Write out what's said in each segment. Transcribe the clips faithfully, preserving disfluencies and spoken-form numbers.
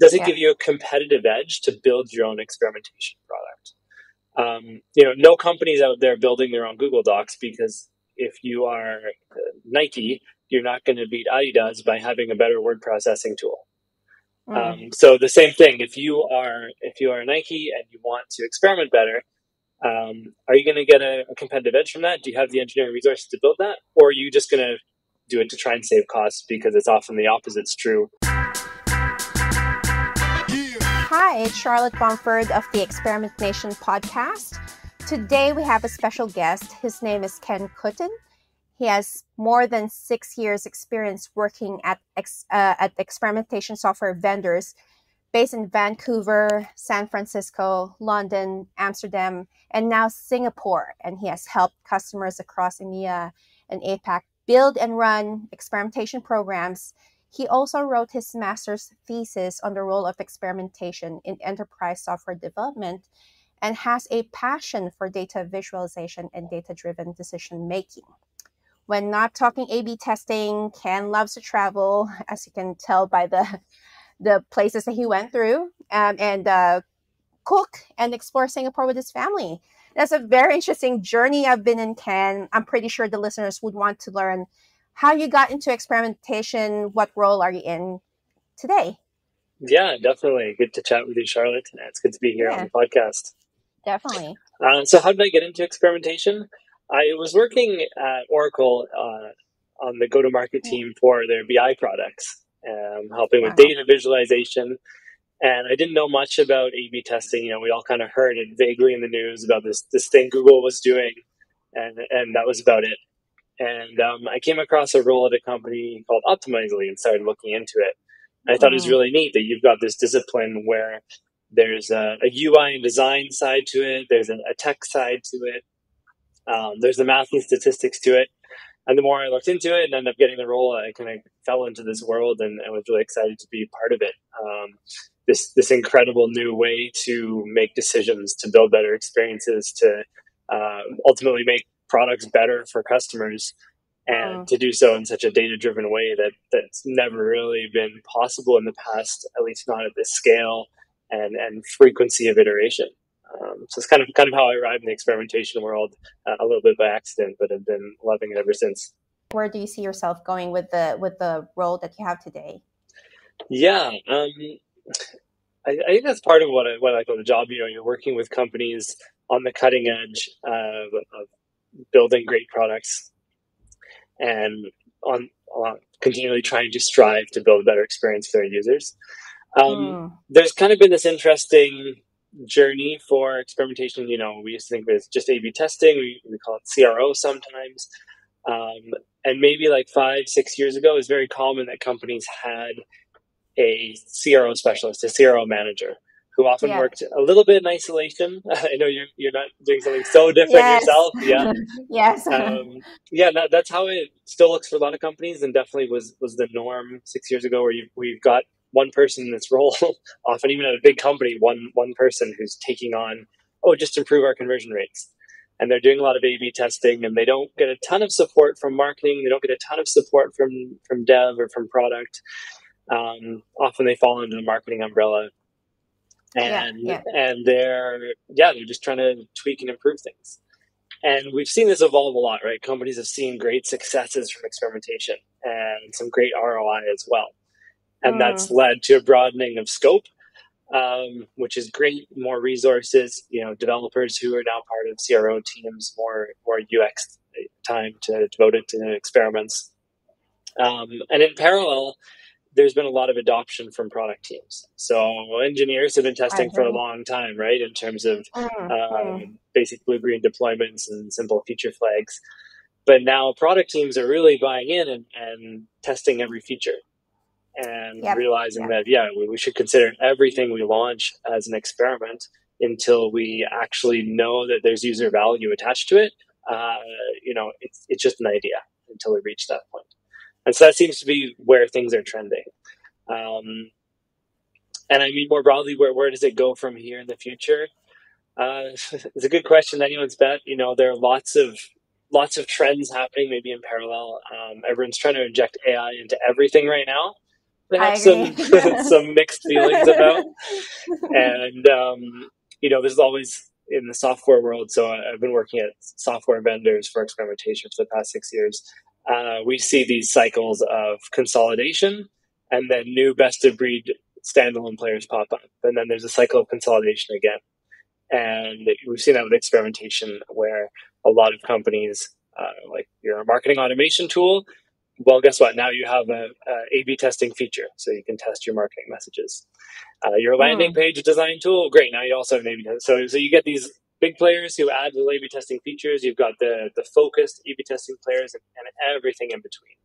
Does it yeah. give you a competitive edge to build your own experimentation product? Um, you know, no company's out there building their own Google Docs, because if you are Nike, you're not going to beat Adidas by having a better word processing tool. Mm. Um, so the same thing, if you are if you are Nike and you want to experiment better, um, are you going to get a, a competitive edge from that? Do you have the engineering resources to build that? Or are you just going to do it to try and save costs, because it's often the opposite's true? Hi, it's Charlotte Bomford of the Experiment Nation podcast. Today we have a special guest. His name is Ken Kutyn. He has more than six years experience working at, ex uh, at experimentation software vendors based in Vancouver, San Francisco, London, Amsterdam, and now Singapore. And he has helped customers across EMEA and APAC build and run experimentation programs. He also wrote his master's thesis on the role of experimentation in enterprise software development, and has a passion for data visualization and data-driven decision-making. When not talking A B testing, Ken loves to travel, as you can tell by the, the places that he went through, um, and uh, cook and explore Singapore with his family. That's a very interesting journey I've been in, Ken. I'm pretty sure the listeners would want to learn how you got into experimentation. What role are you in today? Yeah, definitely. Good to chat with you, Charlotte. It's good to be here yeah. on the podcast. Definitely. Uh, so how did I get into experimentation? I was working at Oracle uh, on the go-to-market team for their B I products, um, helping wow. with data visualization. And I didn't know much about A B testing. You know, we all kind of heard it vaguely in the news about this this thing Google was doing, and and that was about it. And um, I came across a role at a company called Optimizely and started looking into it. And I thought it was really neat that you've got this discipline where there's a, a U I and design side to it. There's a, a tech side to it. Um, there's the math and statistics to it. And the more I looked into it and ended up getting the role, I kind of fell into this world, and I was really excited to be part of it. Um, this this incredible new way to make decisions, to build better experiences, to uh, ultimately make products better for customers, and oh. to do so in such a data-driven way that that's never really been possible in the past, at least not at this scale and and frequency of iteration. Um, so it's kind of kind of how I arrived in the experimentation world, uh, a little bit by accident, but I've been loving it ever since. Where do you see yourself going with the with the role that you have today? Yeah, um, I, I think that's part of what I what I like about the job. You know, you're working with companies on the cutting edge of, of building great products, and on, on continually trying to strive to build a better experience for their users. Um, mm. There's kind of been this interesting journey for experimentation. You know, we used to think of it as just A B testing. We, we call it C R O sometimes. Um, and maybe like five, six years ago, it was very common that companies had a C R O specialist, a C R O manager, who often yeah. worked a little bit in isolation. I know you're, you're not doing something so different yes. yourself. Yeah. yes. Um, yeah, that, that's how it still looks for a lot of companies, and definitely was was the norm six years ago, where you, we've got one person in this role, often even at a big company, one one person who's taking on, oh, just improve our conversion rates. And they're doing a lot of A B testing, and they don't get a ton of support from marketing. They don't get a ton of support from, from dev or from product. Um, often they fall under the marketing umbrella. And yeah, yeah. and they're yeah they're just trying to tweak and improve things, and we've seen this evolve a lot, right? Companies have seen great successes from experimentation and some great R O I as well, and mm. that's led to a broadening of scope, um, which is great. More resources, you know, developers who are now part of C R O teams, more more U X time to devoted to experiments, um, and in parallel, there's been a lot of adoption from product teams. So engineers have been testing for a long time, right? In terms of mm-hmm. um, basic blue-green deployments and simple feature flags. But now product teams are really buying in and, and testing every feature, and yep. realizing yep. that, yeah, we, we should consider everything we launch as an experiment until we actually know that there's user value attached to it. Uh, you know, it's, it's just an idea until we reach that point. And so that seems to be where things are trending. Um, and I mean, more broadly, where, where does it go from here in the future? Uh, it's a good question. Anyone's bet. You know, there are lots of lots of trends happening, maybe in parallel. Um, everyone's trying to inject A I into everything right now. I have some, some mixed feelings about. And, um, you know, this is always in the software world. So I've been working at software vendors for experimentation for the past six years. Uh, we see these cycles of consolidation and then new best of breed standalone players pop up. And then there's a cycle of consolidation again. And we've seen that with experimentation where a lot of companies, uh, like your marketing automation tool, well, guess what? Now you have a, a A B testing feature, so you can test your marketing messages. Uh, your landing oh. page design tool, great. Now you also have an A B test. So, so you get these big players who add the A B testing features. You've got the the focused A B testing players and, and everything in between.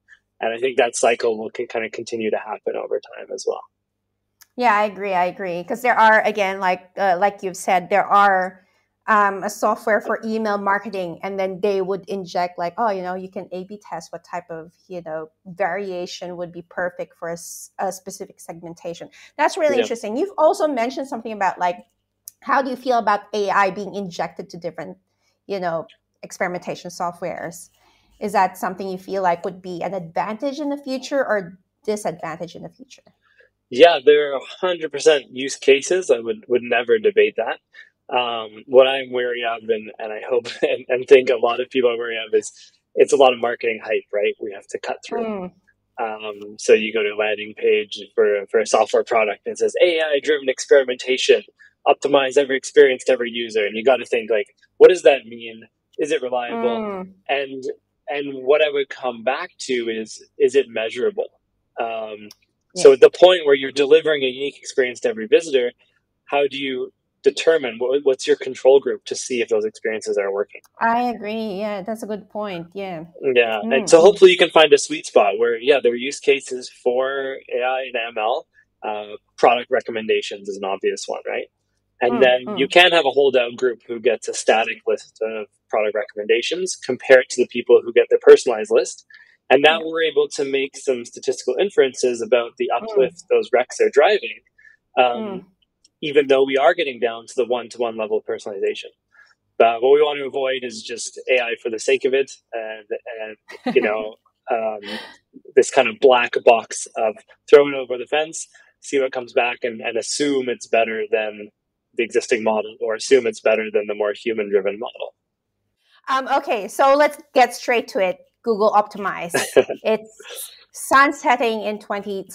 And I think that cycle will can kind of continue to happen over time as well. Yeah, I agree. I agree. Because there are, again, like uh, like you've said, there are um, a software for email marketing, and then they would inject like, oh, you know, you can A B test what type of, you know, variation would be perfect for a, a specific segmentation. That's really yeah. interesting. You've also mentioned something about like, how do you feel about A I being injected to different, you know, experimentation softwares? Is that something you feel like would be an advantage in the future or disadvantage in the future? Yeah, there are one hundred percent use cases. I would, would never debate that. Um, what I'm wary of, and, and I hope and, and think a lot of people are wary of, is it's a lot of marketing hype, right? We have to cut through. Mm. Um, so you go to a landing page for, for a software product and it says A I-driven experimentation, optimize every experience to every user. And you got to think, like, what does that mean? Is it reliable? Mm. And and what I would come back to is, is it measurable? Um So at the point where you're delivering a unique experience to every visitor, how do you determine what, what's your control group to see if those experiences are working? I agree. Yeah, that's a good point. Yeah. Yeah. Mm. And so hopefully you can find a sweet spot where, yeah, there are use cases for A I and M L. Uh, product recommendations is an obvious one, right? And mm, then mm. you can have a holdout group who gets a static list of product recommendations compared to the people who get the personalized list. And now we're able to make some statistical inferences about the uplift mm. those recs are driving, um, mm. even though we are getting down to the one-to-one level of personalization. But what we want to avoid is just A I for the sake of it, and, and you know, um, this kind of black box of throw it over the fence, see what comes back, and, and assume it's better than the existing model, or assume it's better than the more human-driven model. Um, okay, so let's get straight to it. Google Optimize. It's sunsetting in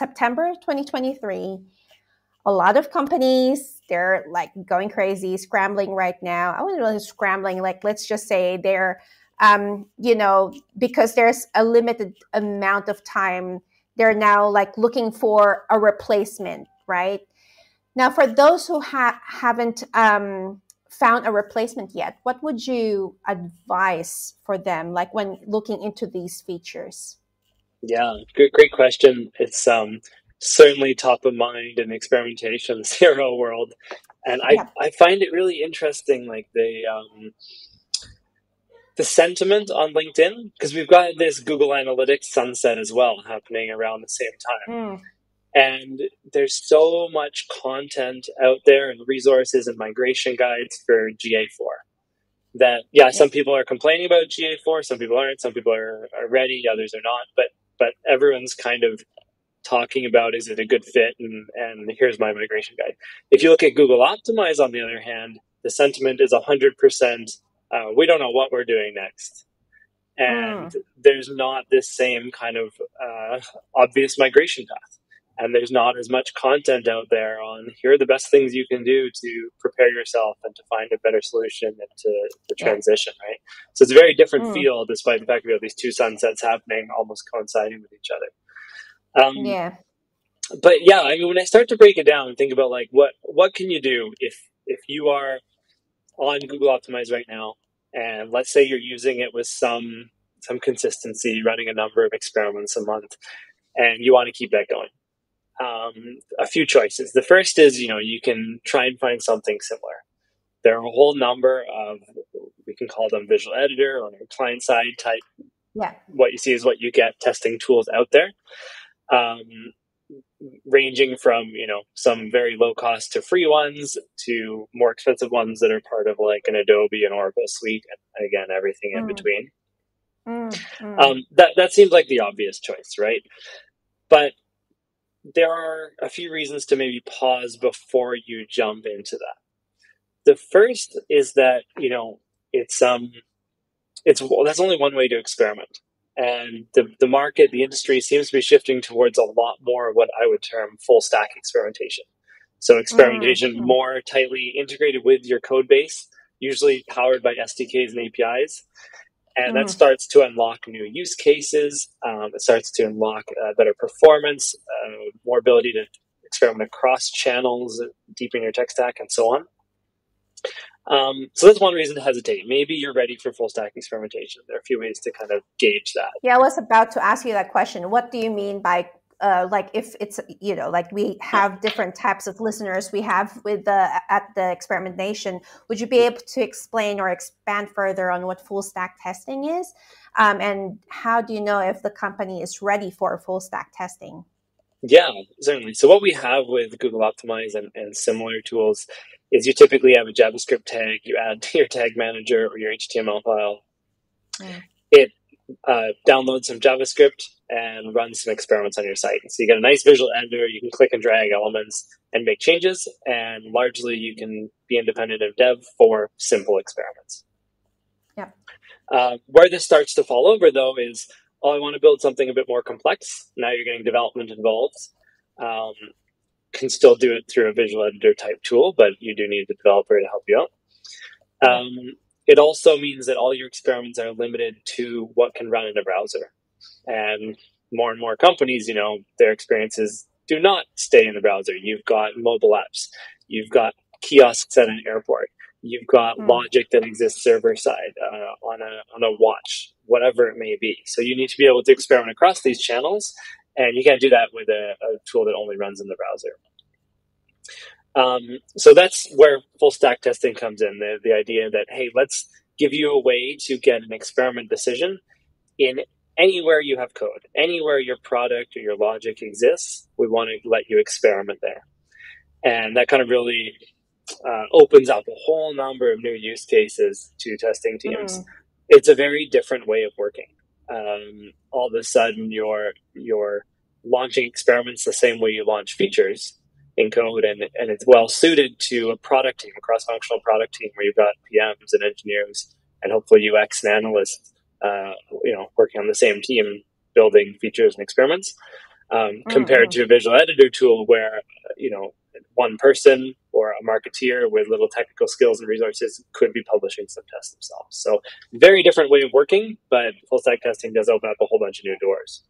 September twenty twenty-three. A lot of companies, they're like going crazy, scrambling right now. I wouldn't really scrambling, like let's just say they're, um, you know, because there's a limited amount of time, they're now like looking for a replacement, right? Now, for those who ha- haven't um, found a replacement yet, what would you advise for them, like when looking into these features? Yeah, great, great question. It's um, certainly top of mind in the experimentation zero world. And I, yeah. I find it really interesting, like the, um, the sentiment on LinkedIn, because we've got this Google Analytics sunset as well happening around the same time. Mm. And there's so much content out there and resources and migration guides for G A four that, yeah, some people are complaining about G A four, some people aren't, some people are, are ready, others are not. But but everyone's kind of talking about, is it a good fit? And, and here's my migration guide. If you look at Google Optimize, on the other hand, the sentiment is one hundred percent, uh, we don't know what we're doing next. And mm. there's not this same kind of uh, obvious migration path. And there's not as much content out there on here are the best things you can do to prepare yourself and to find a better solution and to, to transition, yeah. right? So it's a very different mm. feel, despite the fact we have these two sunsets happening, almost coinciding with each other. Um, yeah. But yeah, I mean, when I start to break it down and think about like, what, what can you do if, if you are on Google Optimize right now, and let's say you're using it with some, some consistency, running a number of experiments a month, and you want to keep that going. Um, a few choices. The first is, you know, you can try and find something similar. There are a whole number of, we can call them visual editor on your client side type. Yeah. What you see is what you get testing tools out there, um, ranging from, you know, some very low cost to free ones to more expensive ones that are part of like an Adobe and Oracle suite. And again, everything mm. in between. Mm, mm. Um, that, that seems like the obvious choice, right? But there are a few reasons to maybe pause before you jump into that. The first is that, you know, it's um, it's that's only one way to experiment. And the, the market, the industry seems to be shifting towards a lot more of what I would term full stack experimentation. So experimentation mm-hmm. more tightly integrated with your code base, usually powered by S D Ks and A P Is. And mm-hmm. that starts to unlock new use cases. Um, it starts to unlock uh, better performance, uh, more ability to experiment across channels, deepen your tech stack, and so on. Um, so that's one reason to hesitate. Maybe you're ready for full stack experimentation. There are a few ways to kind of gauge that. Yeah, I was about to ask you that question. What do you mean by uh, like if it's, you know, like we have different types of listeners we have with the at the Experiment Nation. Would you be able to explain or expand further on what full stack testing is? Um, and how do you know if the company is ready for full stack testing? Yeah, certainly. So what we have with Google Optimize and, and similar tools is you typically have a JavaScript tag, you add to your tag manager or your H T M L file. Yeah. It uh, downloads some JavaScript and runs some experiments on your site. So you get a nice visual editor, you can click and drag elements and make changes, and largely you can be independent of dev for simple experiments. Yeah. Uh, where this starts to fall over, though, is oh, I want to build something a bit more complex. Now you're getting development involved. Um, can still do it through a visual editor type tool, but you do need the developer to help you out. Um, it also means that all your experiments are limited to what can run in a browser. And more and more companies, you know, their experiences do not stay in the browser. You've got mobile apps. You've got kiosks at an airport. You've got mm. logic that exists server-side uh, on a on a watch, whatever it may be. So you need to be able to experiment across these channels, and you can't do that with a, a tool that only runs in the browser. Um, so that's where full-stack testing comes in, the, the idea that, hey, let's give you a way to get an experiment decision in anywhere you have code, anywhere your product or your logic exists, we want to let you experiment there. And that kind of really... Uh, opens up a whole number of new use cases to testing teams. Mm. It's a very different way of working. Um, all of a sudden, you're you're launching experiments the same way you launch features in code, and and it's well suited to a product team, a cross-functional product team where you've got P Ms and engineers and hopefully U X and analysts, uh, you know, working on the same team building features and experiments. Um, compared mm-hmm. to a visual editor tool where, you know, one person or a marketeer with little technical skills and resources could be publishing some tests themselves. So very different way of working, but full stack testing does open up a whole bunch of new doors.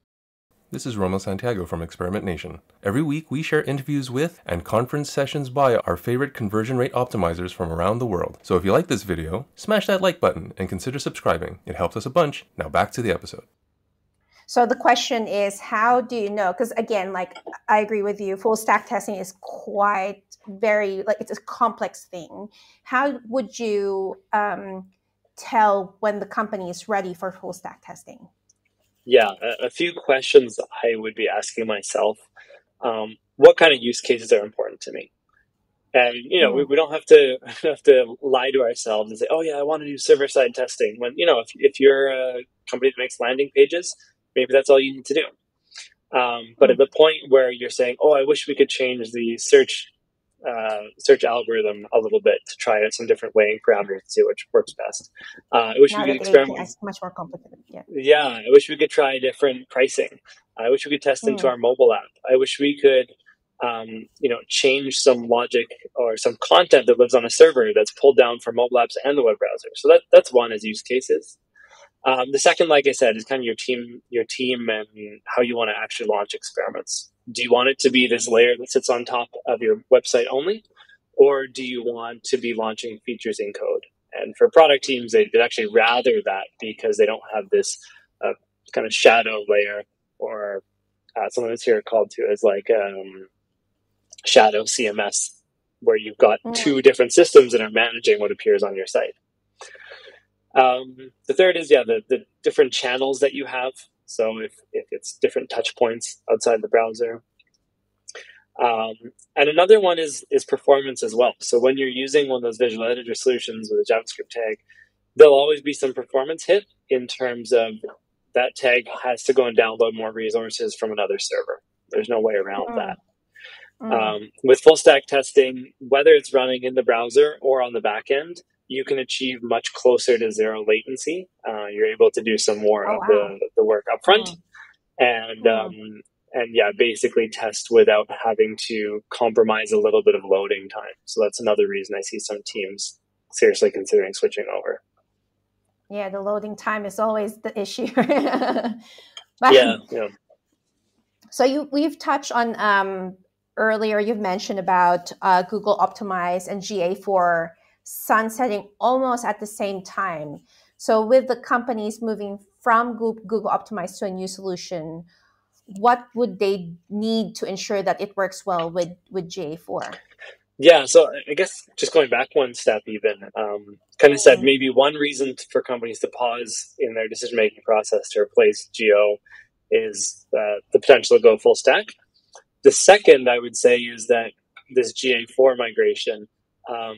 This is Roma Santiago from Experiment Nation. Every week we share interviews with and conference sessions by our favorite conversion rate optimizers from around the world. So if you like this video, smash that like button and consider subscribing. It helps us a bunch. Now back to the episode. So the question is, how do you know? Because again, like I agree with you, full stack testing is quite very, like it's a complex thing. How would you um, tell when the company is ready for full stack testing? Yeah, a, a few questions I would be asking myself. Um, what kind of use cases are important to me? And, you know, mm-hmm. we, we don't have to have to lie to ourselves and say, oh yeah, I want to do server-side testing. When, you know, if, if you're a company that makes landing pages, maybe that's all you need to do. Um, but at the point where you're saying, oh, I wish we could change the search uh, search algorithm a little bit to try out some different weighing parameters to see which works best. Uh, I wish now we could experiment. It's much more complicated. Yeah. yeah, I wish we could try different pricing. I wish we could test mm. into our mobile app. I wish we could um, you know, change some logic or some content that lives on a server that's pulled down from mobile apps and the web browser. So that that's one is use cases. Um, the second, like I said, is kind of your team, your team and how you want to actually launch experiments. Do you want it to be this layer that sits on top of your website only, or do you want to be launching features in code? And for product teams, they'd actually rather that because they don't have this uh, kind of shadow layer, or uh, something that's here called to as like um, shadow C M S, where you've got mm. two different systems that are managing what appears on your site. Um, the third is, yeah, the, the different channels that you have. So if, if it's different touch points outside the browser. Um, and another one is, is performance as well. So when you're using one of those visual editor solutions with a JavaScript tag, there'll always be some performance hit in terms of that tag has to go and download more resources from another server. There's no way around mm. that. Mm. Um, with full stack testing, whether it's running in the browser or on the back end, you can achieve much closer to zero latency. Uh, you're able to do some more oh, of wow. the, the work up front. Mm. And, mm. um, and yeah, basically test without having to compromise a little bit of loading time. So that's another reason I see some teams seriously considering switching over. Yeah, the loading time is always the issue. but, yeah, yeah. So you, we've touched on um, earlier, you've mentioned about uh, Google Optimize and G A four sunsetting almost at the same time. So with the companies moving from Google Optimize to a new solution, what would they need to ensure that it works well with, with G A four? Yeah, so I guess just going back one step even, um, kind of said maybe one reason for companies to pause in their decision-making process to replace G O is uh, the potential to go full stack. The second, I would say, is that this G A four migration, um,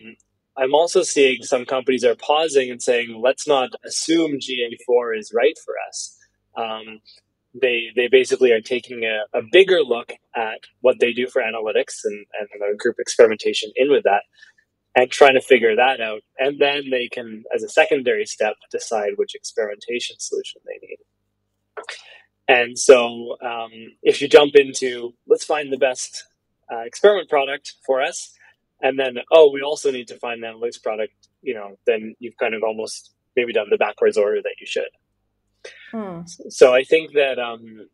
I'm also seeing some companies are pausing and saying, let's not assume G A four is right for us. Um, They they basically are taking a, a bigger look at what they do for analytics and, and their group experimentation in with that and trying to figure that out. And then they can, as a secondary step, decide which experimentation solution they need. And so um, if you jump into, let's find the best uh, experiment product for us, and then, oh, we also need to find an analytics product, you know, then you've kind of almost maybe done the backwards order that you should. Hmm. So I think that, um,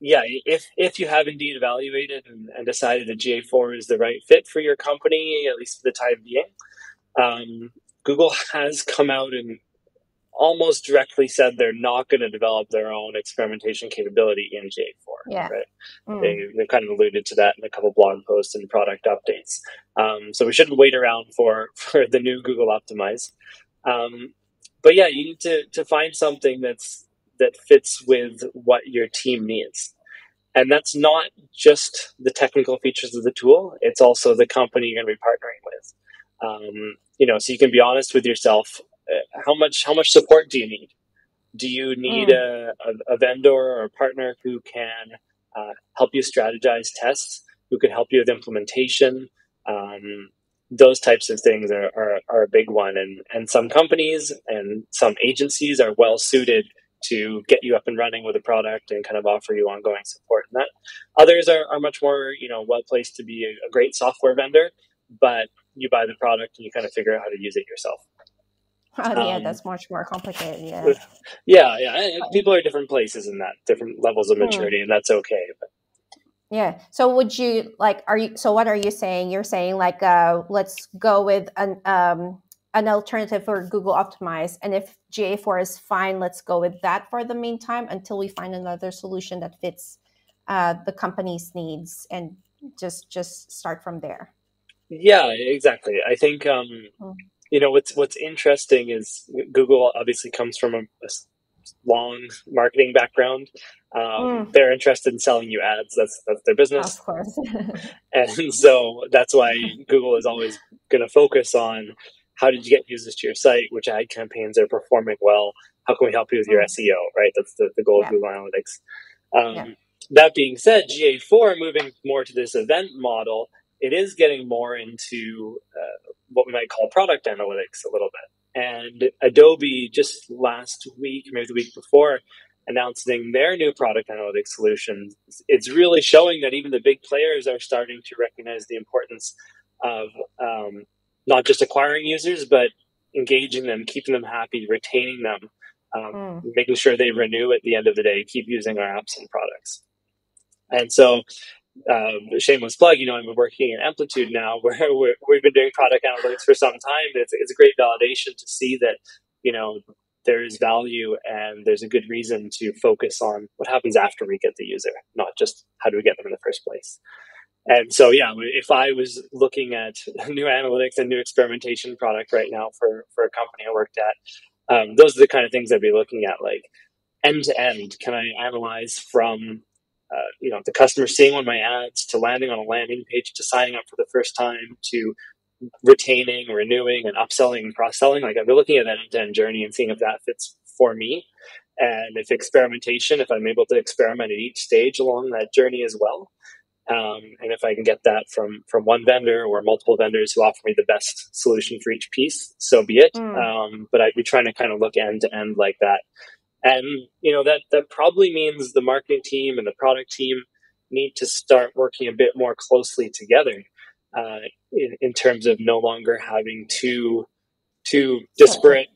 yeah, if if you have indeed evaluated and, and decided that G A four is the right fit for your company, at least for the time being, um, Google has come out and almost directly said they're not going to develop their own experimentation capability in G A four. Yeah. Right? Mm. They, they've kind of alluded to that in a couple blog posts and product updates. Um, so we shouldn't wait around for, for the new Google Optimize. Um But yeah, you need to, to find something that's that fits with what your team needs. And that's not just the technical features of the tool. It's also the company you're going to be partnering with. Um, you know, so you can be honest with yourself. Uh, how much how much support do you need? Do you need mm. a, a, a vendor or a partner who can uh, help you strategize tests, who can help you with implementation? Um Those types of things are, are, are a big one. And, and some companies and some agencies are well suited to get you up and running with a product and kind of offer you ongoing support. And that others are, are much more, you know, well placed to be a, a great software vendor, but you buy the product and you kind of figure out how to use it yourself. Oh, yeah, um, that's much more complicated. Yeah. Yeah. Yeah. People are different places in that, different levels of maturity, mm. and that's okay. But yeah. So would you like, are you, so what are you saying? You're saying like, uh, let's go with an, um, an alternative for Google Optimize. And if G A four is fine, let's go with that for the meantime, until we find another solution that fits, uh, the company's needs, and just, just start from there. Yeah, exactly. I think, um, mm-hmm. you know, what's, what's interesting is Google obviously comes from a, a long marketing background. Um, mm. They're interested in selling you ads. That's that's their business. Of course. And so that's why Google is always going to focus on how did you get users to your site, which ad campaigns are performing well, how can we help you with your mm. S E O, right? That's the, the goal yeah. of Google Analytics. Um, yeah. That being said, G A four, moving more to this event model, it is getting more into uh, what we might call product analytics a little bit. And Adobe just last week, maybe the week before, announcing their new product analytics solution. It's really showing that even the big players are starting to recognize the importance of um, not just acquiring users, but engaging them, keeping them happy, retaining them, um, mm. making sure they renew at the end of the day, keep using our apps and products. And so Um, shameless plug, you know, I've been working in Amplitude now where we're, we've been doing product analytics for some time. It's, it's a great validation to see that, you know, there is value and there's a good reason to focus on what happens after we get the user, not just how do we get them in the first place. And so, yeah, if I was looking at new analytics and new experimentation product right now for, for a company I worked at, um, those are the kind of things I'd be looking at, like end to end. Can I analyze from Uh, you know, the customer seeing one of my ads, to landing on a landing page, to signing up for the first time, to retaining, renewing, and upselling and cross-selling? Like, I've been looking at that end-to-end journey and seeing if that fits for me. And if experimentation, if I'm able to experiment at each stage along that journey as well. Um, and if I can get that from from one vendor or multiple vendors who offer me the best solution for each piece, so be it. Mm. Um, but I'd be trying to kind of look end to end like that. And, you know, that, that probably means the marketing team and the product team need to start working a bit more closely together uh, in, in terms of no longer having two, two disparate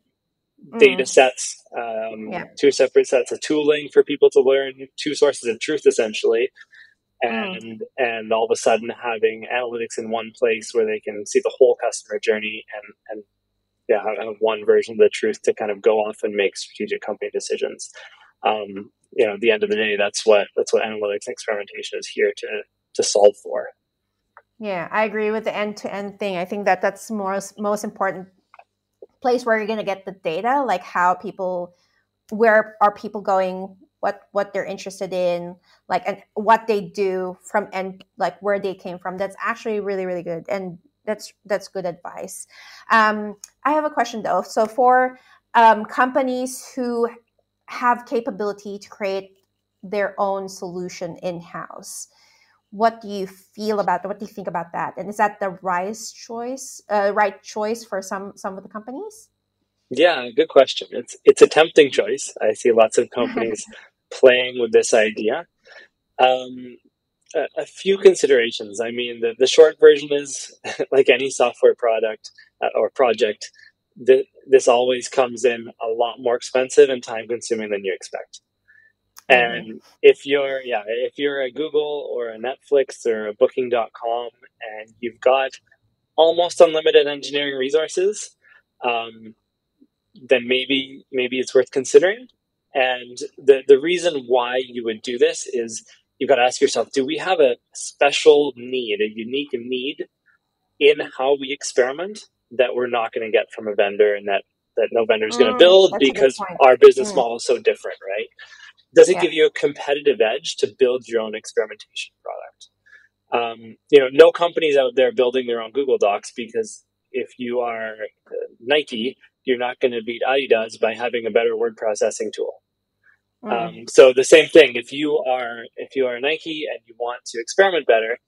mm. data sets, um, yeah. two separate sets of tooling for people to learn, two sources of truth, essentially. And mm. and all of a sudden having analytics in one place where they can see the whole customer journey and, and yeah, have one version of the truth to kind of go off and make strategic company decisions. Um, you know, at the end of the day, that's what that's what analytics and experimentation is here to to solve for. Yeah, I agree with the end-to-end thing. I think that that's the most, most important place where you're going to get the data, like how people, where are people going, what what they're interested in, like, and what they do from, and like where they came from. That's actually really, really good. And that's that's good advice. Um, I have a question though. So for um, companies who have capability to create their own solution in-house, what do you feel about, what do you think about that? And is that the right choice, uh, right choice for some, some of the companies? Yeah, good question. It's it's a tempting choice. I see lots of companies playing with this idea. Um, a, a few considerations. I mean, the, the short version is, like any software product uh, or project, th- this always comes in a lot more expensive and time-consuming than you expect. And mm-hmm. if you're, yeah, if you're a Google or a Netflix or a booking dot com and you've got almost unlimited engineering resources, um, then maybe maybe it's worth considering. And the, the reason why you would do this is you've got to ask yourself, do we have a special need, a unique need in how we experiment that we're not going to get from a vendor and that, that no vendor is mm, going to build because our business mm. model is so different, right? Does it yeah. give you a competitive edge to build your own experimentation product? Um, you know, no companies out there building their own Google Docs, because if you are Nike, you're not going to beat Adidas by having a better word processing tool. Mm. Um, so the same thing, if you are if you are Nike and you want to experiment better,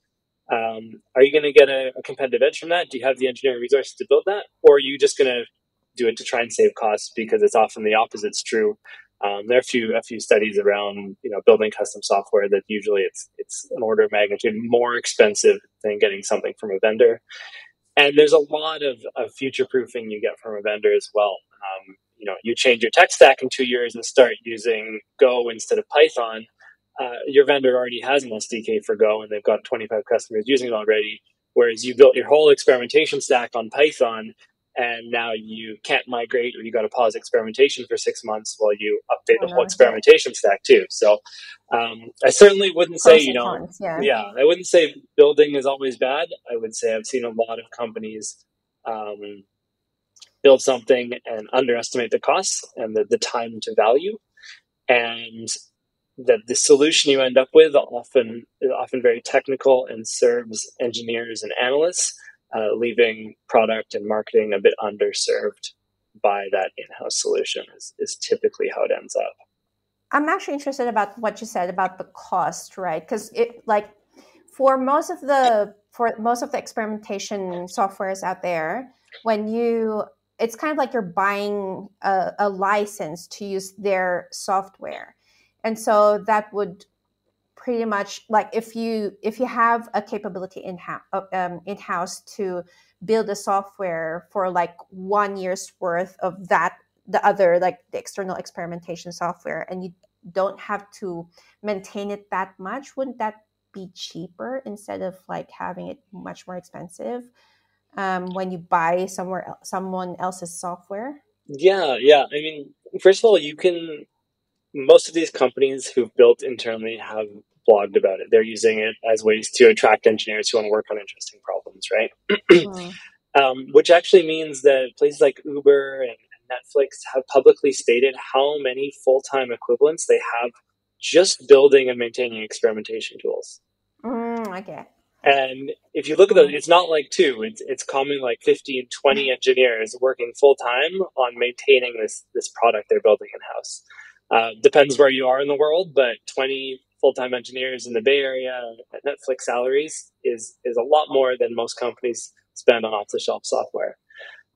um, are you going to get a, a competitive edge from that? Do you have the engineering resources to build that? Or are you just going to do it to try and save costs, because it's often the opposite's true? Um, there are a few a few studies around, you know, building custom software that usually it's it's an order of magnitude more expensive than getting something from a vendor. And there's a lot of, of future-proofing you get from a vendor as well. Um, you know, you change your tech stack in two years and start using Go instead of Python. Uh, your vendor already has an S D K for Go, and they've got twenty-five customers using it already, whereas you built your whole experimentation stack on Python, and now you can't migrate, or you got to pause experimentation for six months while you update the whole experimentation stack too. So um, I certainly wouldn't say, you know, yeah. yeah, I wouldn't say building is always bad. I would say I've seen a lot of companies um, build something and underestimate the costs and the, the time to value, and that the solution you end up with often is often very technical and serves engineers and analysts, Uh, leaving product and marketing a bit underserved by that in-house solution is, is typically how it ends up. I'm actually interested about what you said about the cost, right? Because it like for most of the for most of the experimentation softwares out there, when you it's kind of like you're buying a, a license to use their software, and so that would pretty much like if you if you have a capability in house um, in house to build a software for like one year's worth of that the other like the external experimentation software, and you don't have to maintain it that much, wouldn't that be cheaper instead of like having it much more expensive um, when you buy somewhere else, someone else's software? Yeah, yeah. I mean, first of all, you can. Most of these companies who've built internally have blogged about it. They're using it as ways to attract engineers who want to work on interesting problems, right? mm. um, which actually means that places like Uber and Netflix have publicly stated how many full-time equivalents they have just building and maintaining experimentation tools. Mm, I get it. And if you look at those, it's not like two. It's it's common like fifteen, twenty engineers working full-time on maintaining this this product they're building in-house. uh, depends where you are in the world, but twenty full-time engineers in the Bay Area at Netflix salaries is is a lot more than most companies spend on off-the-shelf software.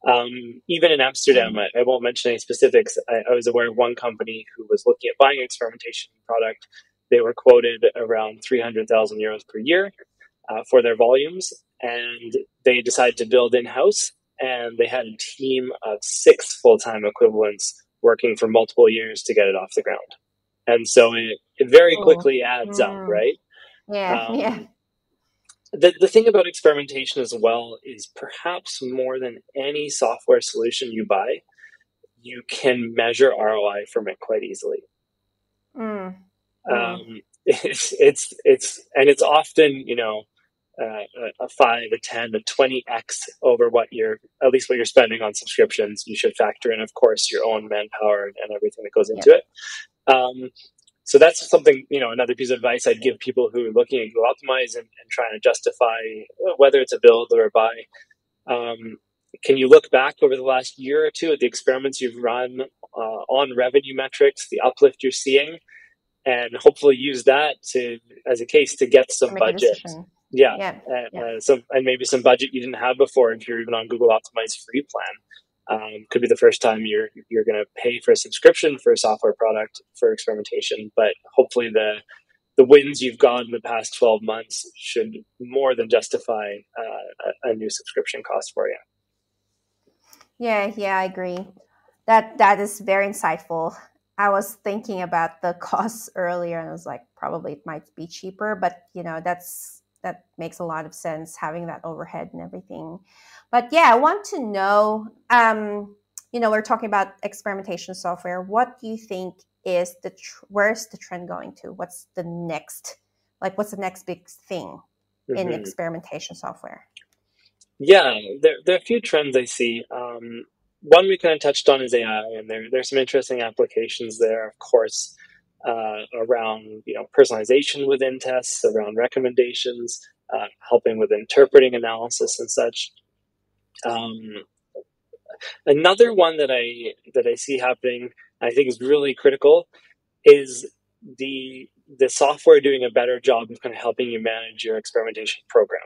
Um, even in Amsterdam, I, I won't mention any specifics. I, I was aware of one company who was looking at buying experimentation product. They were quoted around three hundred thousand euros per year uh, for their volumes, and they decided to build in-house, and they had a team of six full-time equivalents working for multiple years to get it off the ground. And so it, it very quickly adds mm. up, right? Yeah, um, yeah. The, the thing about experimentation as well is perhaps more than any software solution you buy, you can measure R O I from it quite easily. Mm. Um, it's, it's, it's, and it's often, you know, uh, a five, a ten, a twenty X over what you're, at least what you're spending on subscriptions. You should factor in, of course, your own manpower and, and everything that goes into yep. it. Um, So that's something, you know, another piece of advice I'd give people who are looking at Google Optimize and, and trying to justify whether it's a build or a buy. Um, can you look back over the last year or two at the experiments you've run uh, on revenue metrics, the uplift you're seeing, and hopefully use that to as a case to get some budget. Yeah. yeah. And, yeah. Uh, some, and maybe some budget you didn't have before if you're even on Google Optimize free plan. Um, could be the first time you're you're going to pay for a subscription for a software product for experimentation, but hopefully the the wins you've got in the past twelve months should more than justify uh, a, a new subscription cost for you. Yeah, yeah, I agree. That that is very insightful. I was thinking about the costs earlier, and I was like, probably it might be cheaper, but you know, that's that makes a lot of sense having that overhead and everything. But yeah, I want to know, um, you know, we're talking about experimentation software. What do you think is the, tr- where's the trend going to? What's the next, like, what's the next big thing mm-hmm. in experimentation software? Yeah, there, there are a few trends I see. Um, one we kind of touched on is A I, and there, there's some interesting applications there, of course, uh, around, you know, personalization within tests, around recommendations, uh, helping with interpreting analysis and such. Um, another one that I that I see happening, I think is really critical, is the the software doing a better job of kind of helping you manage your experimentation program.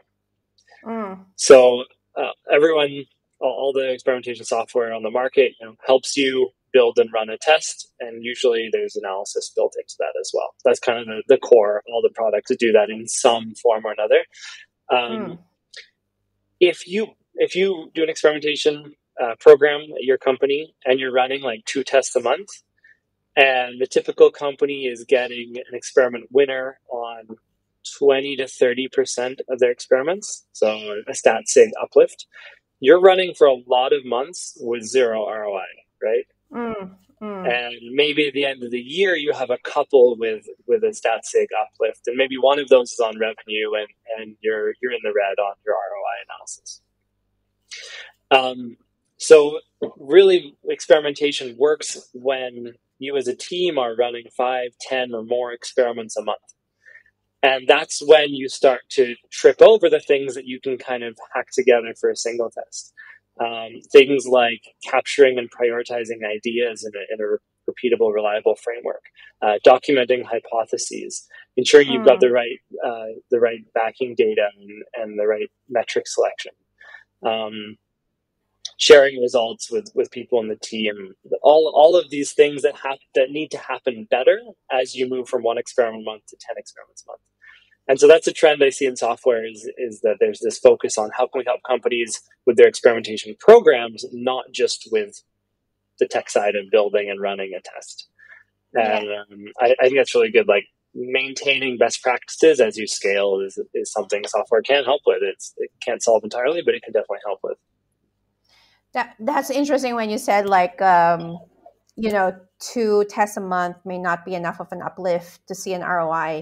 Mm. So uh, everyone, all, all the experimentation software on the market, you know, helps you build and run a test, and usually there's analysis built into that as well. That's kind of the, the core. All the products do that in some form or another. Um, mm. If you If you do an experimentation uh, program at your company and you're running like two tests a month, and the typical company is getting an experiment winner on twenty to thirty percent of their experiments, so a stat sig uplift, you're running for a lot of months with zero R O I, right? Mm, mm. And maybe at the end of the year, you have a couple with, with a stat sig uplift, and maybe one of those is on revenue, and, and you're you're in the red on your R O I analysis. Um, so really experimentation works when you as a team are running five, ten or more experiments a month. And that's when you start to trip over the things that you can kind of hack together for a single test. Um, things like capturing and prioritizing ideas in a, in a repeatable, reliable framework, uh, documenting hypotheses, ensuring you've got the right, uh, the right backing data and, and the right metric selection. Um, sharing results with, with people in the team, all all of these things that have that need to happen better as you move from one experiment a month to ten experiments a month. And so that's a trend I see in software is, is that there's this focus on how can we help companies with their experimentation programs, not just with the tech side of building and running a test. And yeah. um, I, I think that's really good. Like maintaining best practices as you scale is is something software can help with. It's, it can't solve entirely, but it can definitely help with. That That's interesting when you said like, um, you know, two tests a month may not be enough of an uplift to see an R O I.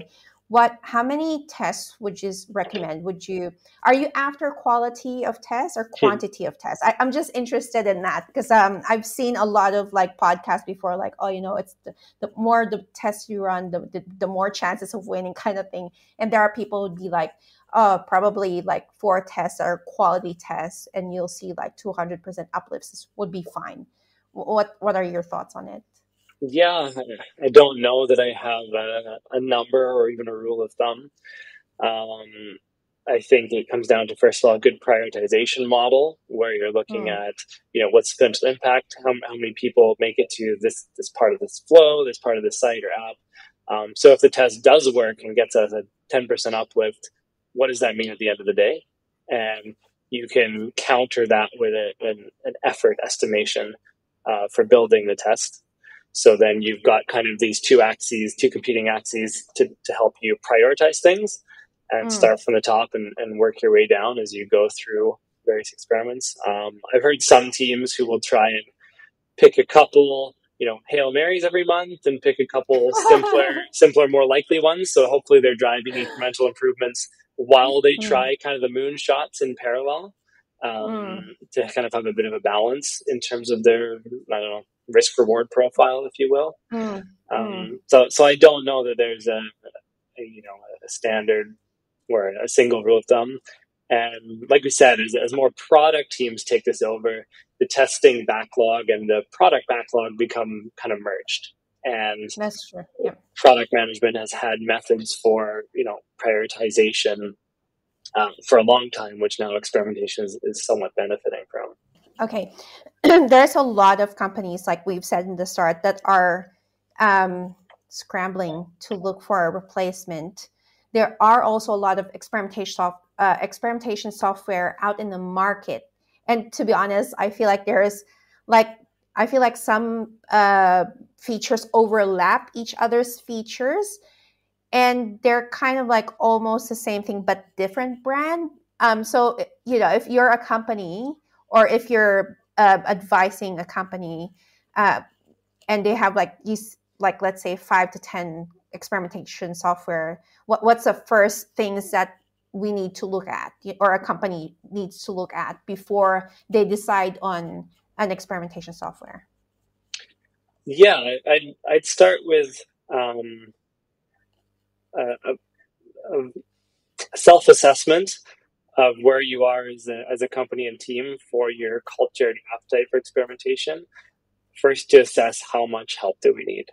What, how many tests would you recommend? Would you, are you after quality of tests or quantity of tests? I, I'm just interested in that because um, I've seen a lot of like podcasts before, like, oh, you know, it's the, the more the tests you run, the, the, the more chances of winning kind of thing. And there are people who'd be like, oh, probably like four tests are quality tests and you'll see like two hundred percent uplifts would be fine. What, what are your thoughts on it? Yeah, I don't know that I have a, a number or even a rule of thumb. Um, I think it comes down to, first of all, a good prioritization model where you're looking mm. at, you know, what's potential impact, how, how many people make it to this, this part of this flow, this part of the site or app. Um, so if the test does work and gets us a ten percent uplift, what does that mean at the end of the day? And you can counter that with a, an, an effort estimation uh, for building the test. So then you've got kind of these two axes, two competing axes to, to help you prioritize things and mm. start from the top and, and work your way down as you go through various experiments. Um, I've heard some teams who will try and pick a couple, you know, Hail Marys every month and pick a couple simpler, simpler, more likely ones. So hopefully they're driving incremental improvements while they try kind of the moonshots in parallel um, mm. to kind of have a bit of a balance in terms of their, I don't know, risk reward profile, if you will. Mm. Um, so, so I don't know that there's a, a you know, a standard or a single rule of thumb. And like we said, as, as more product teams take this over, the testing backlog and the product backlog become kind of merged. And that's true. Yeah. Product management has had methods for, you know, prioritization um, for a long time, which now experimentation is, is somewhat benefiting from. Okay. There's a lot of companies, like we've said in the start, that are um, scrambling to look for a replacement. There are also a lot of experimentation, soft, uh, experimentation software out in the market. And to be honest, I feel like there is like, I feel like some uh, features overlap each other's features, and they're kind of like almost the same thing, but different brand. Um, so, you know, if you're a company or if you're uh, advising a company uh, and they have like, these, like, let's say five to ten experimentation software, what, what's the first things that we need to look at, or a company needs to look at before they decide on an experimentation software? Yeah, I'd, I'd start with um, a, a, a self-assessment of where you are as a, as a company and team for your culture and appetite for experimentation. First, to assess how much help do we need.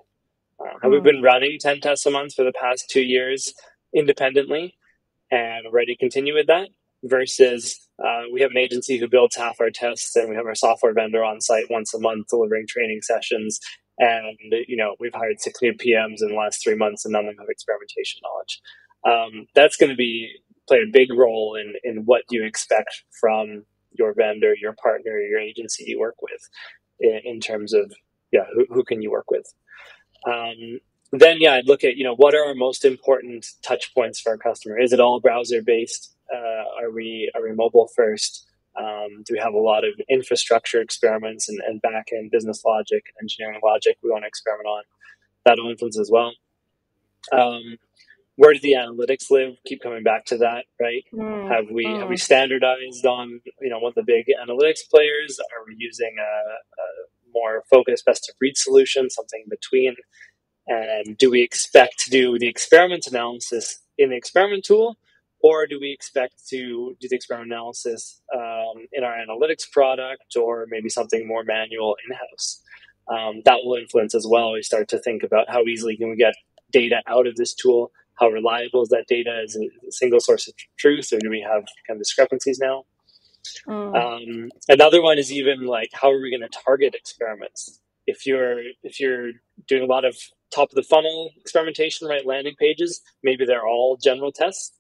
Uh, have mm. we been running ten tests a month for the past two years independently and ready to continue with that? Versus uh, we have an agency who builds half our tests, and we have our software vendor on site once a month delivering training sessions. And, you know, we've hired six new P Ms in the last three months and none of them have experimentation knowledge. Um, that's going to be play a big role in, in what you expect from your vendor, your partner, your agency you work with in, in terms of, yeah, who, who can you work with? Um, then, yeah, I'd look at, you know, what are our most important touch points for our customer? Is it all browser-based? Uh, are we are we mobile first? Um, do we have a lot of infrastructure experiments and, and back-end business logic, engineering logic we want to experiment on? That'll influence as well. Um, where do the analytics live? Keep coming back to that, right? Mm, have we mm. have we standardized on, you know, one of the big analytics players? Are we using a, a more focused best-of-breed solution, something in between? And do we expect to do the experiment analysis in the experiment tool? Or do we expect to do the experiment analysis um, in our analytics product, or maybe something more manual in-house? Um, that will influence as well. We start to think about how easily can we get data out of this tool? How reliable is that data? Is it a single source of truth, or do we have kind of discrepancies now? Mm. Um, another one is even like, how are we going to target experiments? If you're if you're doing a lot of top of the funnel experimentation, right, landing pages, maybe they're all general tests.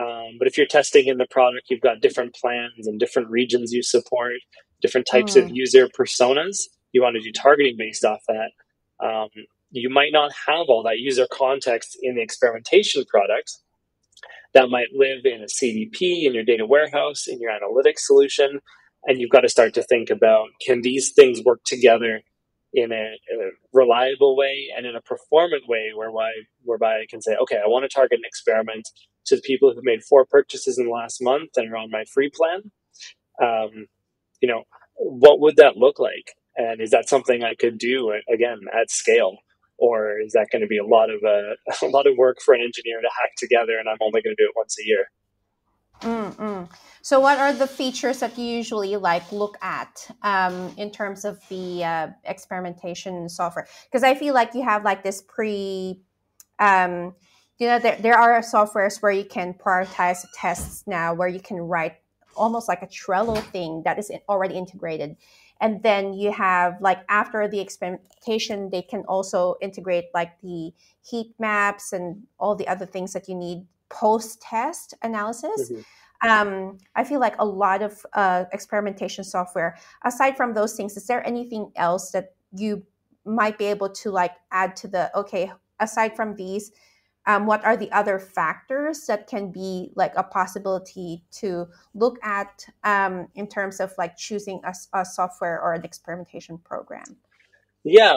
Um, but if you're testing in the product, you've got different plans and different regions you support, different types mm. of user personas. You want to do targeting based off that. Um, you might not have all that user context in the experimentation product. That might live in a C D P, in your data warehouse, in your analytics solution. And you've got to start to think about, can these things work together in a, in a reliable way and in a performant way whereby, whereby I can say, okay, I want to target an experiment to the people who made four purchases in the last month and are on my free plan. Um, you know, what would that look like? And is that something I could do, again, at scale? Or is that going to be a lot of uh, a lot of work for an engineer to hack together and I'm only going to do it once a year? Mm-mm. So what are the features that you usually like look at um, in terms of the uh, experimentation software? Because I feel like you have like this pre, um, you know, there, there are softwares where you can prioritize tests now, where you can write almost like a Trello thing that is already integrated. And then you have like after the experimentation, they can also integrate like the heat maps and all the other things that you need post-test analysis. Mm-hmm. Um, I feel like a lot of uh, experimentation software, aside from those things, is there anything else that you might be able to like add to the, okay, aside from these, um, what are the other factors that can be like a possibility to look at um, in terms of like choosing a, a software or an experimentation program? Yeah,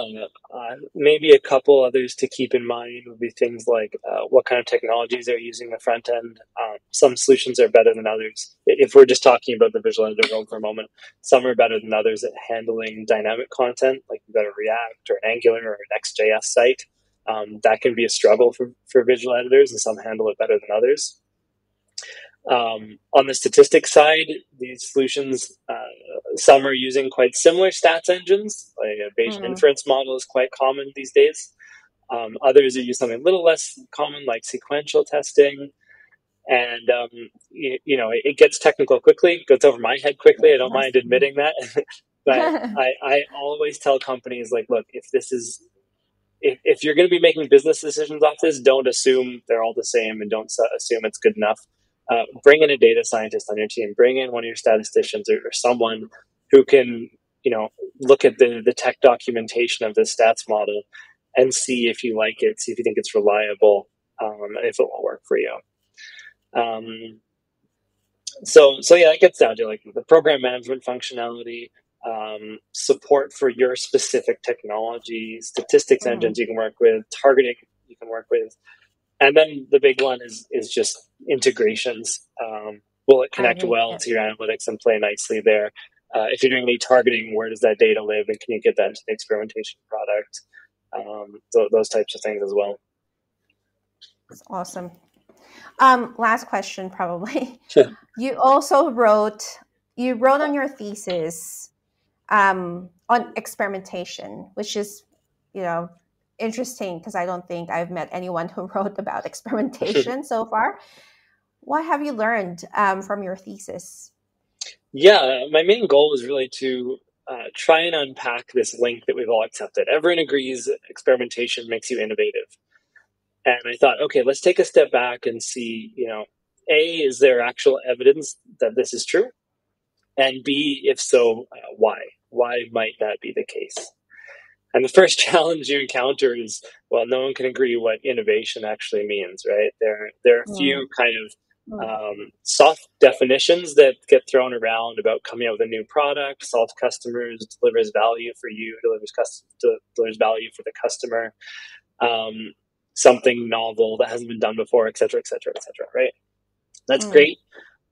uh, maybe a couple others to keep in mind would be things like uh, what kind of technologies they're using the front end. Um, some solutions are better than others. If we're just talking about the visual editor world for a moment, some are better than others at handling dynamic content, like you've got a React or an Angular or an X J S site. Um, that can be a struggle for, for visual editors, and some handle it better than others. Um, on the statistics side, these solutions, uh, some are using quite similar stats engines, like a Bayesian mm-hmm. inference model is quite common these days. Um, others use something a little less common, like sequential testing. And, um, you, you know, it, it gets technical quickly, gets over my head quickly. I don't mind admitting that. But I, I always tell companies, like, look, if this is, if, if you're going to be making business decisions off this, don't assume they're all the same and don't assume it's good enough. Uh, bring in a data scientist on your team, bring in one of your statisticians or, or someone who can, you know, look at the, the tech documentation of this stats model and see if you like it, see if you think it's reliable, um, and if it will work for you. Um, so, so yeah, it gets down to like the program management functionality, um, support for your specific technology, statistics mm-hmm. engines you can work with, targeting you can work with. And then the big one is is just integrations. Um, will it connect well that. to your analytics and play nicely there? Uh, if you're doing any targeting, where does that data live? And can you get that into the experimentation product? Um, so those types of things as well. That's awesome. Um, last question, probably. Sure. You also wrote, you wrote on your thesis um, on experimentation, which is, you know, interesting, because I don't think I've met anyone who wrote about experimentation so far. What have you learned um, from your thesis? Yeah, my main goal was really to uh, try and unpack this link that we've all accepted. Everyone agrees experimentation makes you innovative. And I thought, okay, let's take a step back and see, you know, A, is there actual evidence that this is true? And B, if so, uh, why? Why might that be the case? And the first challenge you encounter is, well, no one can agree what innovation actually means, right? There, there are a few kind of um, soft definitions that get thrown around about coming up with a new product, solves customers, delivers value for you, delivers cust- delivers value for the customer, um, something novel that hasn't been done before, et cetera, et cetera, et cetera, right? That's mm. great.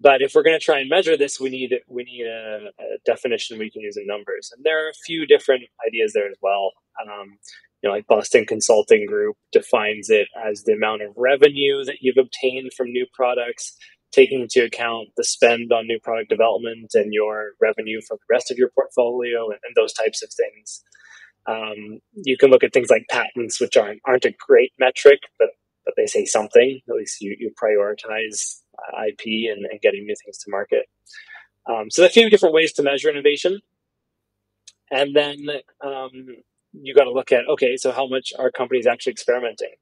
But if we're going to try and measure this, we need we need a, a definition we can use in numbers. And there are a few different ideas there as well. Um, you know, like Boston Consulting Group defines it as the amount of revenue that you've obtained from new products, taking into account the spend on new product development and your revenue from the rest of your portfolio and, and those types of things. Um, you can look at things like patents, which aren't, aren't a great metric, but, but they say something. At least you, you prioritize I P and, and getting new things to market. Um, so there are a few different ways to measure innovation. And then um, you got to look at, okay, so how much are companies actually experimenting?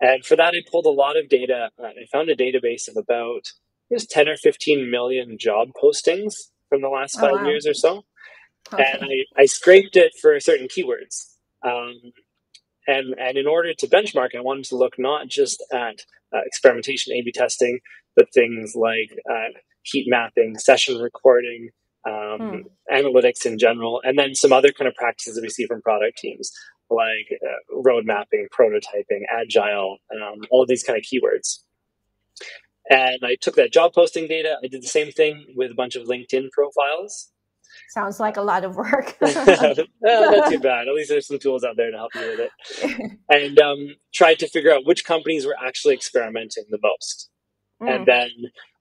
And for that, I pulled a lot of data. And I found a database of about just ten or fifteen million job postings from the last five oh, wow. years or so. Okay. And I, I scraped it for certain keywords. Um, and, and in order to benchmark, I wanted to look not just at uh, experimentation, A B testing, but things like uh, heat mapping, session recording, um, hmm. analytics in general, and then some other kind of practices that we see from product teams, like uh, road mapping, prototyping, agile, um, all of these kind of keywords. And I took that job posting data. I did the same thing with a bunch of LinkedIn profiles. Sounds like a lot of work. Well, not too bad. At least there's some tools out there to help you with it. And um, tried to figure out which companies were actually experimenting the most. And then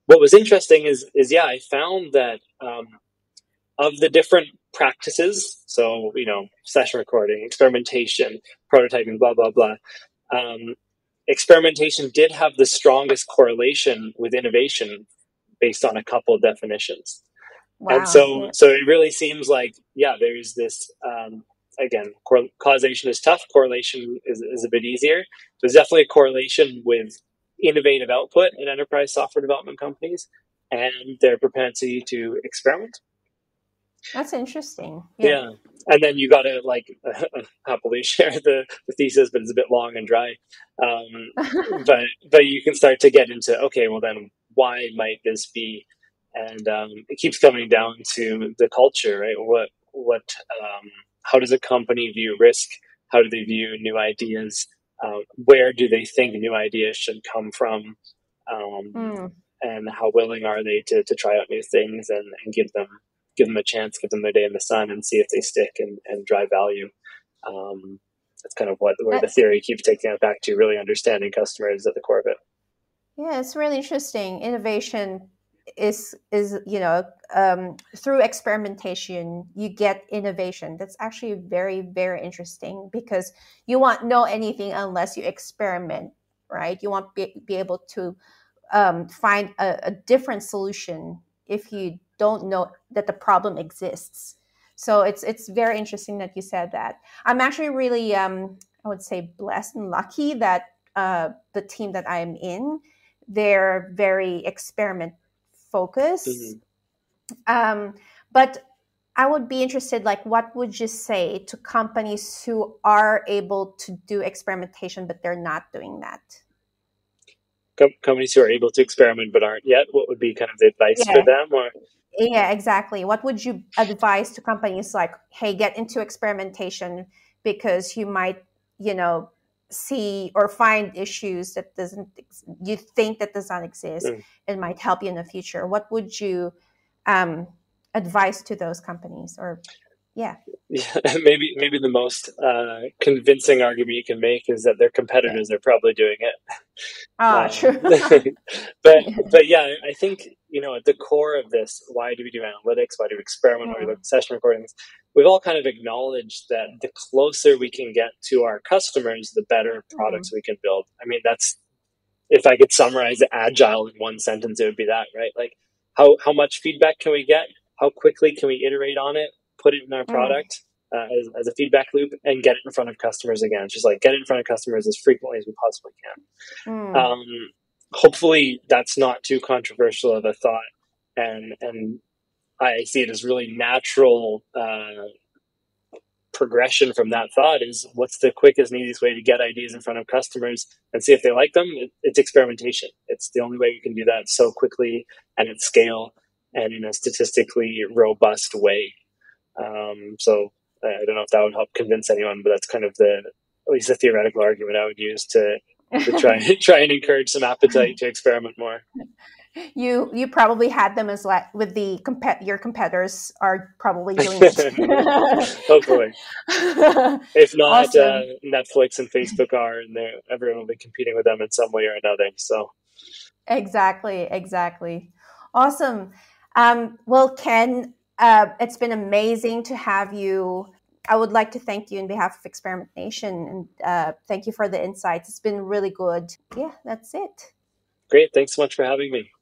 what was interesting is, is yeah, I found that um, of the different practices, so, you know, session recording, experimentation, prototyping, blah, blah, blah, um, experimentation did have the strongest correlation with innovation based on a couple of definitions. Wow. And so, so it really seems like, yeah, there's this, um, again, cor- causation is tough. Correlation is, is a bit easier. There's definitely a correlation with innovative output in enterprise software development companies and their propensity to experiment. That's interesting. Yeah. yeah. And then you got to, like, uh, happily share the, the thesis, but it's a bit long and dry. Um, but, but you can start to get into, okay, well then why might this be? And um, it keeps coming down to the culture, right? What, what, um, how does a company view risk? How do they view new ideas? Uh, where do they think new ideas should come from? Um, mm. And how willing are they to, to try out new things and, and give them, give them a chance, give them their day in the sun and see if they stick and, and drive value. Um, that's kind of what where the theory keeps taking it back to, really understanding customers at the core of it. Yeah, it's really interesting. Innovation is, is you know, um, through experimentation, you get innovation. That's actually very, very interesting because you won't know anything unless you experiment, right? You won't be, be able to um, find a, a different solution if you don't know that the problem exists. So it's it's very interesting that you said that. I'm actually really, um, I would say, blessed and lucky that uh, the team that I'm in, they're very experiment focused. Mm-hmm. Um, but I would be interested, like, what would you say to companies who are able to do experimentation, but they're not doing that? Com- companies who are able to experiment but aren't yet, what would be kind of the advice yeah. for them? Or yeah, exactly. What would you advise to companies like, hey, get into experimentation because you might, you know, see or find issues that doesn't, you think that does not exist. Mm. It might help you in the future. What would you um, advise to those companies? Or yeah, yeah maybe maybe the most uh, convincing argument you can make is that their competitors yeah. are probably doing it. Ah, oh, um, true. but but yeah, I think, you know, at the core of this, why do we do analytics? Why do we experiment? Mm. Why do we look at session recordings? We've all kind of acknowledged that the closer we can get to our customers, the better products mm. we can build. I mean, that's, if I could summarize agile in one sentence, it would be that, right? Like, how how much feedback can we get? How quickly can we iterate on it? Put it in our product mm. uh, as, as a feedback loop and get it in front of customers again. It's just like, get it in front of customers as frequently as we possibly can. Mm. Um, hopefully that's not too controversial of a thought. And, and I see it as really natural uh, progression from that thought is, what's the quickest and easiest way to get ideas in front of customers and see if they like them? It, it's experimentation. It's the only way we can do that so quickly and at scale and in a statistically robust way. Um, so I don't know if that would help convince anyone, but that's kind of the, at least the theoretical argument I would use to, to try, try and encourage some appetite to experiment more. You, you probably had them as like with the compet, your competitors are probably doing it. Hopefully. If not, awesome. uh, Netflix and Facebook are, and they're, everyone will be competing with them in some way or another. So. Exactly. Exactly. Awesome. Um, well, Ken, Uh, it's been amazing to have you. I would like to thank you on behalf of Experiment Nation and uh, thank you for the insights. It's been really good. Yeah, that's it. Great. Thanks so much for having me.